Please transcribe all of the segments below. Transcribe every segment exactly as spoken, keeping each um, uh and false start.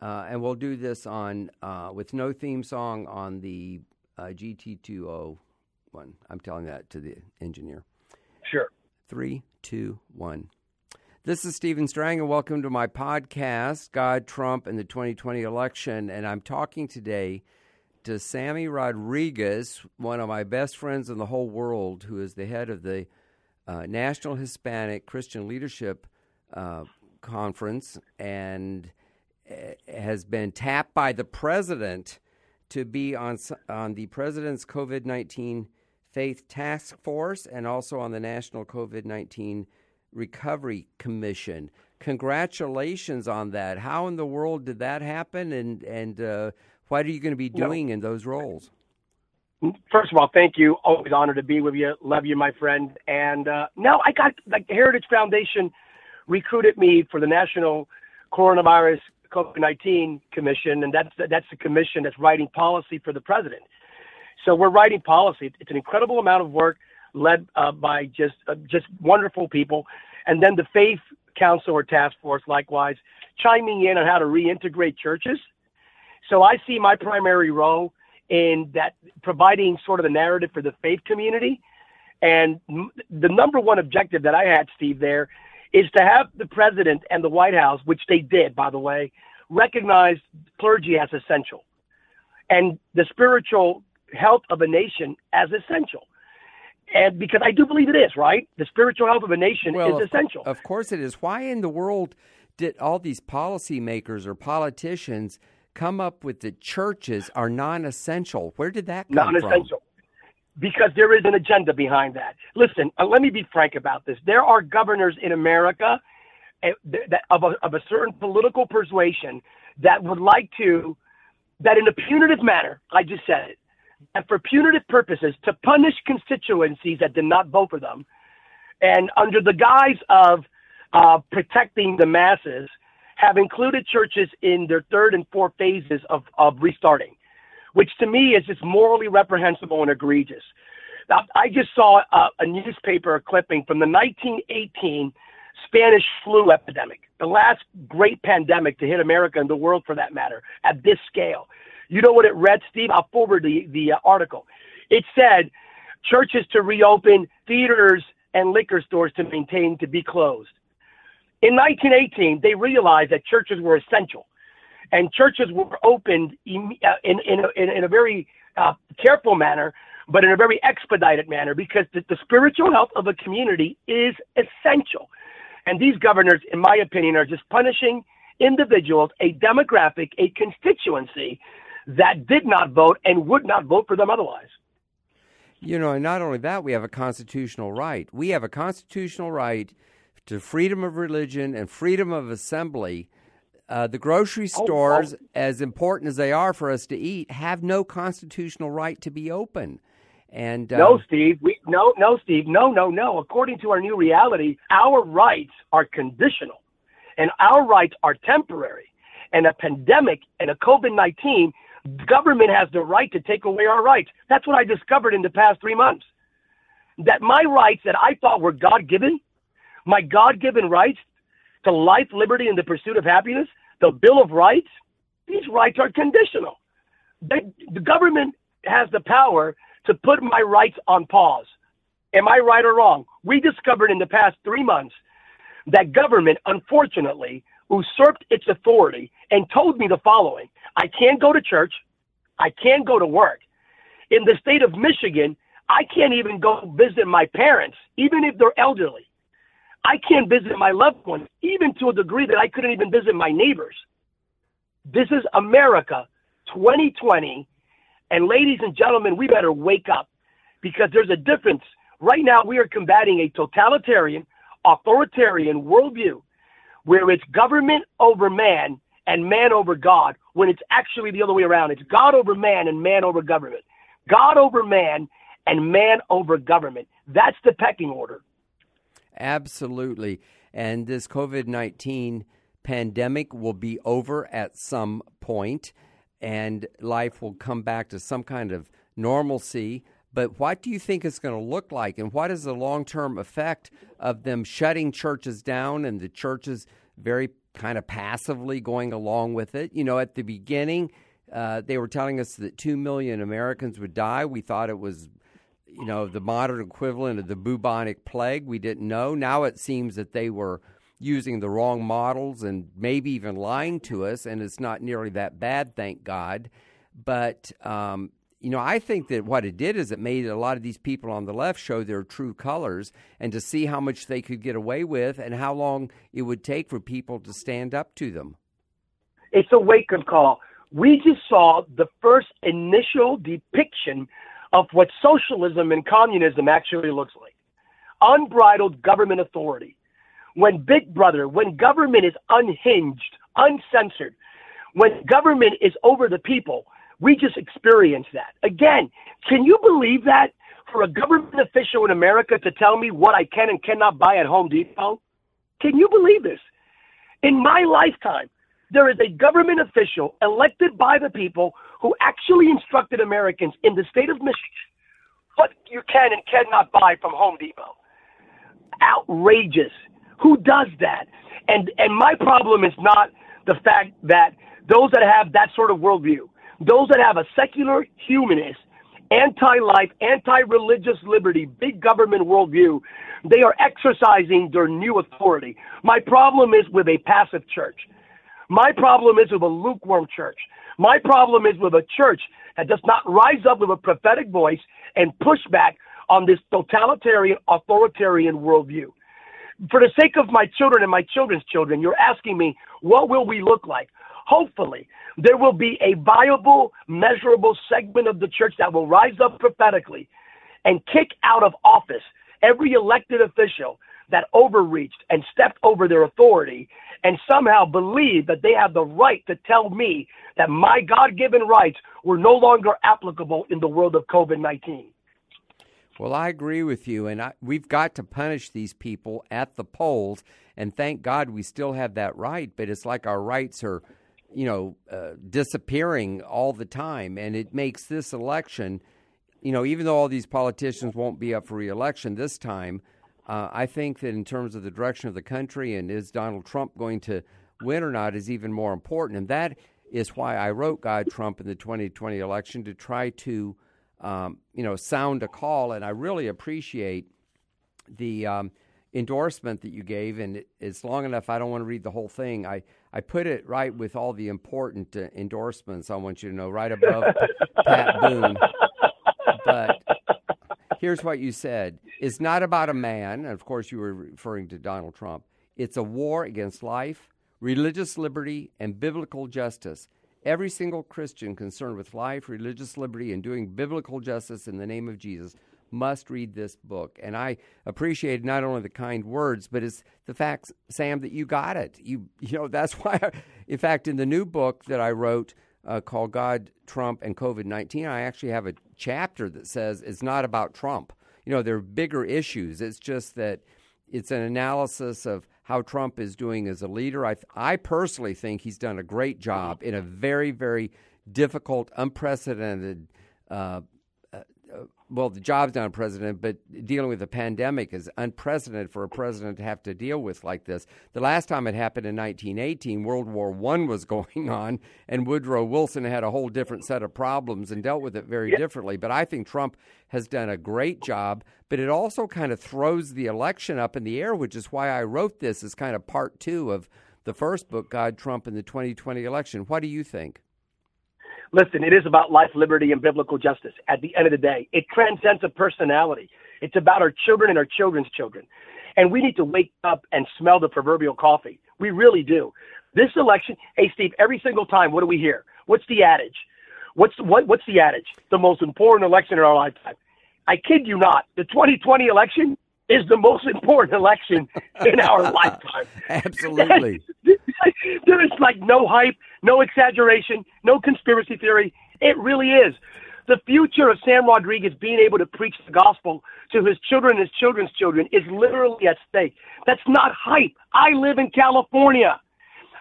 Uh, and we'll do this on uh, with no theme song on the uh, G T two oh one. I'm telling that to the engineer. Sure. Three, two, one. This is Stephen Strang, and welcome to my podcast, God, Trump, and the twenty twenty Election. And I'm talking today to Sammy Rodriguez, one of my best friends in the whole world, who is the head of the uh, National Hispanic Christian Leadership uh, Conference, and has been tapped by the president to be on on the president's COVID nineteen Faith Task Force and also on the National COVID nineteen Recovery Commission. Congratulations on that. How in the world did that happen, and, and uh, what are you going to be doing no. in those roles? First of all, thank you. Always honored to be with you. Love you, my friend. And uh, no, I got the Heritage Foundation recruited me for the National Coronavirus COVID nineteen Commission, and that's that's the commission that's writing policy for the president. So we're writing policy. It's an incredible amount of work led uh, by just uh, just wonderful people, and then the Faith Council or Task Force likewise chiming in on how to reintegrate churches. So I see my primary role in that, providing sort of the narrative for the faith community. And the number one objective that I had, Steve, there is to have the president and the White House, which they did, by the way, recognize clergy as essential and the spiritual health of a nation as essential. And because I do believe it is, right? The spiritual health of a nation well, is essential. Of course it is. Why in the world did all these policymakers or politicians come up with the churches are non-essential? Where did that come non-essential. from? Non-essential. Because there is an agenda behind that. Listen, uh, let me be frank about this. There are governors in America uh, th- that of, a, of a certain political persuasion that would like to, that in a punitive manner, I just said it, and for punitive purposes, to punish constituencies that did not vote for them, and under the guise of uh, protecting the masses, have included churches in their third and fourth phases of, of restarting, which to me is just morally reprehensible and egregious. Now, I just saw a, a newspaper clipping from the nineteen eighteen Spanish flu epidemic, the last great pandemic to hit America and the world for that matter, at this scale. You know what it read, Steve? I'll forward the, the uh, article. It said, churches to reopen, theaters and liquor stores to maintain to be closed. In nineteen eighteen, they realized that churches were essential. And churches were opened in in in a, in a very uh, careful manner, but in a very expedited manner, because the, the spiritual health of a community is essential. And these governors, in my opinion, are just punishing individuals, a demographic, a constituency that did not vote and would not vote for them otherwise. You know, and not only that, we have a constitutional right. We have a constitutional right to freedom of religion and freedom of assembly. Uh, the grocery stores, oh, oh. as important as they are for us to eat, have no constitutional right to be open. And uh, no, Steve, we, no, no, Steve, no, no, no. According to our new reality, our rights are conditional, and our rights are temporary. And a pandemic and a COVID nineteen, government has the right to take away our rights. That's what I discovered in the past three months. That my rights that I thought were God-given, my God-given rights to life, liberty, and the pursuit of happiness, the Bill of Rights, these rights are conditional. They, the government has the power to put my rights on pause. Am I right or wrong? We discovered in the past three months that government, unfortunately, usurped its authority and told me the following. I can't go to church. I can't go to work. In the state of Michigan, I can't even go visit my parents, even if they're elderly. I can't visit my loved ones, even to a degree that I couldn't even visit my neighbors. This is America twenty twenty. And ladies and gentlemen, we better wake up, because there's a difference. Right now, we are combating a totalitarian, authoritarian worldview where it's government over man and man over God, when it's actually the other way around. It's God over man and man over government. God over man and man over government. That's the pecking order. Absolutely. And this COVID nineteen pandemic will be over at some point, and life will come back to some kind of normalcy. But what do you think it's going to look like, and what is the long-term effect of them shutting churches down and the churches very kind of passively going along with it. You know, at the beginning, uh, they were telling us that two million Americans would die. We thought it was, you know, the modern equivalent of the bubonic plague. We didn't know. Now it seems that they were using the wrong models and maybe even lying to us, and it's not nearly that bad, thank God. But, um, you know, I think that what it did is it made a lot of these people on the left show their true colors, and to see how much they could get away with and how long it would take for people to stand up to them. It's a wake-up call. We just saw the first initial depiction of what socialism and communism actually looks like. Unbridled government authority. When Big Brother, when government is unhinged, uncensored, when government is over the people, we just experienced that. Again, can you believe that? For a government official in America to tell me what I can and cannot buy at Home Depot? Can you believe this? In my lifetime, there is a government official elected by the people who actually instructed Americans in the state of Michigan what you can and cannot buy from Home Depot. Outrageous. Who does that? And and my problem is not the fact that those that have that sort of worldview, those that have a secular humanist, anti-life, anti-religious liberty, big government worldview, they are exercising their new authority. My problem is with a passive church. My problem is with a lukewarm church. My problem is with a church that does not rise up with a prophetic voice and push back on this totalitarian, authoritarian worldview. For the sake of my children and my children's children, you're asking me, what will we look like? Hopefully, there will be a viable, measurable segment of the church that will rise up prophetically and kick out of office every elected official that overreached and stepped over their authority and somehow believe that they have the right to tell me that my God-given rights were no longer applicable in the world of covid nineteen. Well, I agree with you, and I, we've got to punish these people at the polls, and thank God we still have that right, but it's like our rights are, you know, uh, disappearing all the time, and it makes this election, you know, even though all these politicians won't be up for re-election this time, uh, I think that in terms of the direction of the country and is Donald Trump going to win or not is even more important, and that is why I wrote God Trump in the twenty twenty election to try to Um, you know, sound a call, and I really appreciate the um, endorsement that you gave, and it, it's long enough, I don't want to read the whole thing. I, I put it right with all the important uh, endorsements, I want you to know, right above Pat Boone. But here's what you said. It's not about a man, and of course you were referring to Donald Trump. It's a war against life, religious liberty, and biblical justice. Every single Christian concerned with life, religious liberty, and doing biblical justice in the name of Jesus must read this book. And I appreciate not only the kind words, but it's the fact, Sam, that you got it. You you know, that's why, I, in fact, in the new book that I wrote uh, called God, Trump, and covid nineteen, I actually have a chapter that says it's not about Trump. You know, there are bigger issues. It's just that it's an analysis of how Trump is doing as a leader. I, I personally think he's done a great job in a very, very difficult, unprecedented, uh, uh, well, the job's not unprecedented, but dealing with a pandemic is unprecedented for a president to have to deal with like this. The last time it happened in nineteen eighteen, World War One was going on, and Woodrow Wilson had a whole different set of problems and dealt with it very yep. differently. But I think Trump has done a great job, but it also kind of throws the election up in the air, which is why I wrote this as kind of part two of the first book, God, Trump, and the twenty twenty election. What do you think? Listen, it is about life, liberty, and biblical justice. At the end of the day, it transcends a personality. It's about our children and our children's children. And we need to wake up and smell the proverbial coffee. We really do. This election, hey, Steve, every single time, what do we hear? What's the adage? What's what? What's the adage? The most important election in our lifetime. I kid you not, the twenty twenty election is the most important election in our lifetime. Absolutely. There is like no hype, no exaggeration, no conspiracy theory. It really is. The future of Sam Rodriguez being able to preach the gospel to his children and his children's children is literally at stake. That's not hype. I live in California.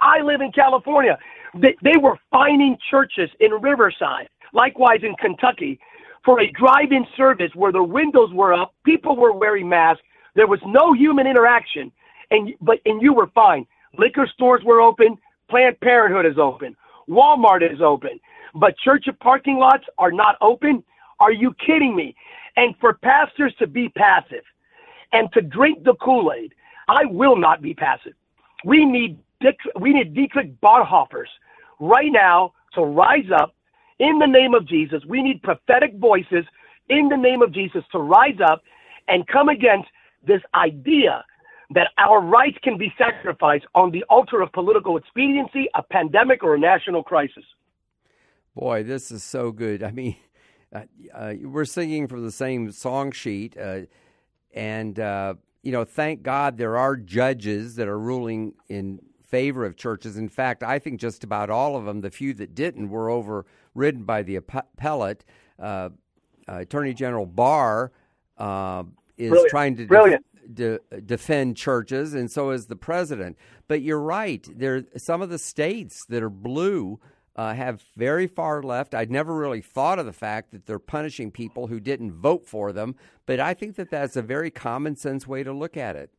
I live in California. They, they were fining churches in Riverside, likewise in Kentucky, for a drive-in service where the windows were up, people were wearing masks, there was no human interaction, and but and you were fined. Liquor stores were open. Planned Parenthood is open. Walmart is open. But church parking lots are not open? Are you kidding me? And for pastors to be passive and to drink the Kool-Aid, I will not be passive. We need we need Dietrich Bonhoeffers right now to rise up in the name of Jesus. We need prophetic voices in the name of Jesus to rise up and come against this idea that our rights can be sacrificed on the altar of political expediency, a pandemic, or a national crisis. Boy, this is so good. I mean, uh, uh, we're singing from the same song sheet, uh, and uh, you know, thank God there are judges that are ruling in favor of churches. In fact, I think just about all of them, the few that didn't, were overridden by the appellate. Uh, uh, Attorney General Barr uh, is Brilliant. trying to Brilliant. De- defend churches, and so is the president. But you're right. There, some of the states that are blue Uh, have very far left. I'd never really thought of the fact that they're punishing people who didn't vote for them, but I think that that's a very common sense way to look at it.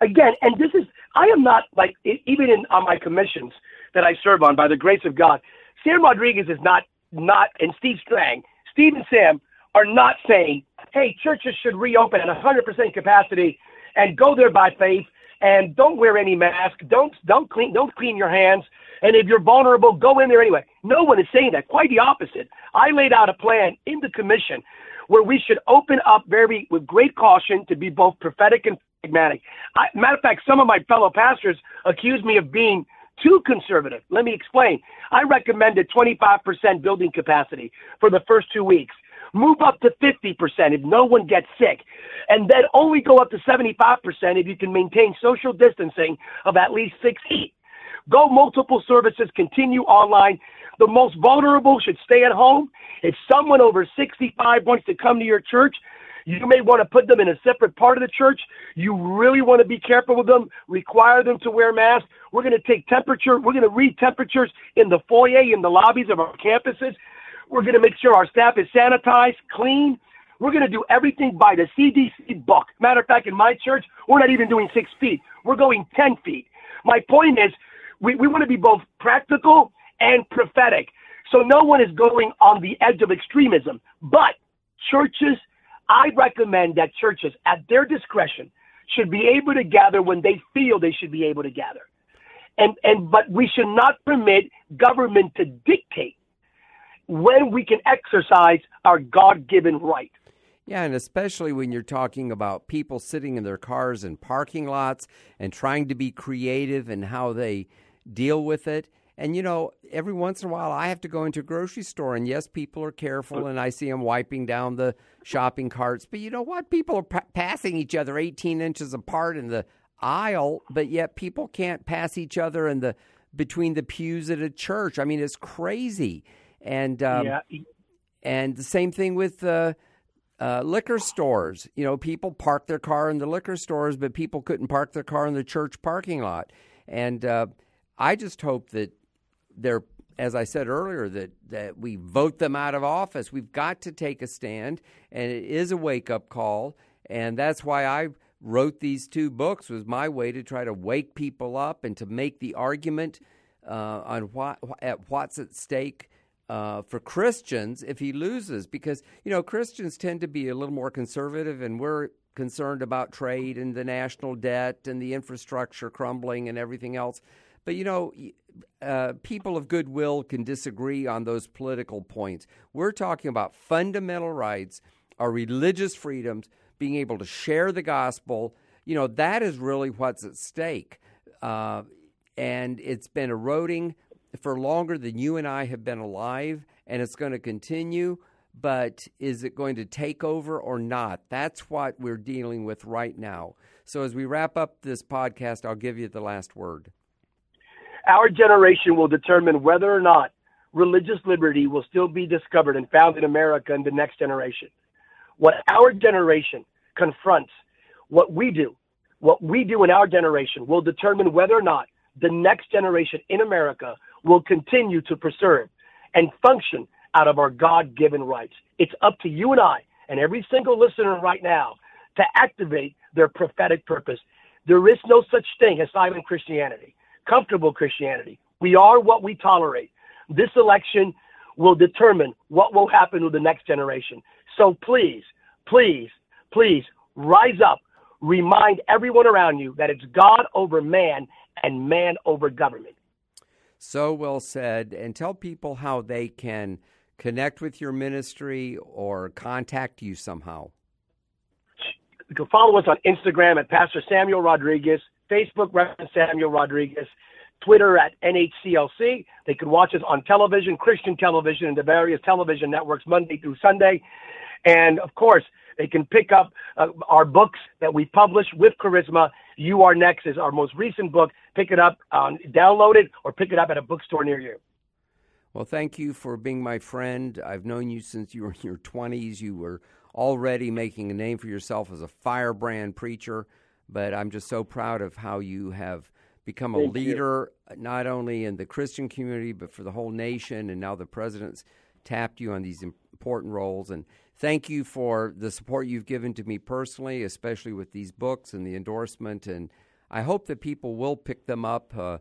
Again, and this is, I am not, like, even in on my commissions that I serve on, by the grace of God, Sam Rodriguez is not, not, and Steve Strang, Steve and Sam are not saying, hey, churches should reopen at one hundred percent capacity and go there by faith. And don't wear any mask. Don't don't clean don't clean your hands. And if you're vulnerable, go in there anyway. No one is saying that. Quite the opposite. I laid out a plan in the commission where we should open up very with great caution to be both prophetic and pragmatic. I, matter of fact, some of my fellow pastors accused me of being too conservative. Let me explain. I recommended twenty-five percent building capacity for the first two weeks. Move up to fifty percent if no one gets sick, and then only go up to seventy-five percent if you can maintain social distancing of at least six feet. Go multiple services, continue online. The most vulnerable should stay at home. If someone over sixty-five wants to come to your church, you may want to put them in a separate part of the church. You really want to be careful with them, require them to wear masks. We're going to take temperature. We're going to read temperatures in the foyer, in the lobbies of our campuses. We're going to make sure our staff is sanitized, clean. We're going to do everything by the C D C book. Matter of fact, in my church, we're not even doing six feet. We're going ten feet. My point is we, we want to be both practical and prophetic. So no one is going on the edge of extremism. But churches, I recommend that churches at their discretion should be able to gather when they feel they should be able to gather. And, and but we should not permit government to dictate when we can exercise our God-given right. Yeah, and especially when you're talking about people sitting in their cars in parking lots and trying to be creative in how they deal with it. And, you know, every once in a while I have to go into a grocery store, and yes, people are careful, and I see them wiping down the shopping carts. But you know what? People are p- passing each other eighteen inches apart in the aisle, but yet people can't pass each other in the between the pews at a church. I mean, it's crazy. And um, yeah. and the same thing with uh, uh, liquor stores. You know, people park their car in the liquor stores, but people couldn't park their car in the church parking lot. And uh, I just hope that they're, as I said earlier, that, that we vote them out of office. We've got to take a stand, and it is a wake-up call. And that's why I wrote these two books, was my way to try to wake people up and to make the argument uh, on what, at what's at stake Uh, for Christians if he loses, because, you know, Christians tend to be a little more conservative, and we're concerned about trade and the national debt and the infrastructure crumbling and everything else. But, you know, uh, people of goodwill can disagree on those political points. We're talking about fundamental rights, our religious freedoms, being able to share the gospel. You know, that is really what's at stake. Uh, and it's been eroding for longer than you and I have been alive, and it's going to continue, but is it going to take over or not? That's what we're dealing with right now. So as we wrap up this podcast, I'll give you the last word. Our generation will determine whether or not religious liberty will still be discovered and found in America in the next generation. What our generation confronts, what we do, what we do in our generation will determine whether or not the next generation in America will continue to preserve and function out of our God-given rights. It's up to you and I and every single listener right now to activate their prophetic purpose. There is no such thing as silent Christianity, comfortable Christianity. We are what we tolerate. This election will determine what will happen with the next generation. So please, please, please rise up. Remind everyone around you that it's God over man and man over government. So well said. And tell people how they can connect with your ministry or contact you somehow. You can follow us on Instagram at Pastor Samuel Rodriguez, Facebook, Reverend Samuel Rodriguez, Twitter at N H C L C. They can watch us on television, Christian television, and the various television networks Monday through Sunday. And, of course, they can pick up uh, our books that we publish with Charisma. You Are Next is our most recent book. Pick it up, um, download it, or pick it up at a bookstore near you. Well, thank you for being my friend. I've known you since you were in your twenties. You were already making a name for yourself as a firebrand preacher, but I'm just so proud of how you have become a thank leader, you. Not only in the Christian community, but for the whole nation, and now the president's tapped you on these important roles. And thank you for the support you've given to me personally, especially with these books and the endorsement. And I hope that people will pick them up. Uh,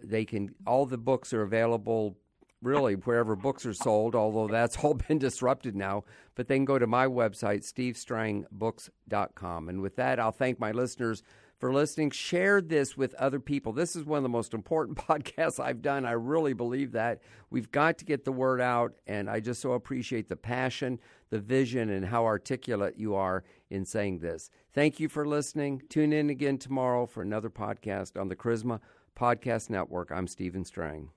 they can. All the books are available really wherever books are sold, although that's all been disrupted now. But they can go to my website, steve strang books dot com. And with that, I'll thank my listeners for listening. Share this with other people. This is one of the most important podcasts I've done. I really believe that. We've got to get the word out, and I just so appreciate the passion, the vision, and how articulate you are in saying this. Thank you for listening. Tune in again tomorrow for another podcast on the Charisma Podcast Network. I'm Stephen Strang.